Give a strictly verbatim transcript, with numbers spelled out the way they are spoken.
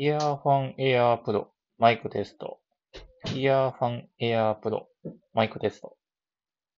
EarFun Air Pro マイクテスト。EarFun Air Pro マイクテスト。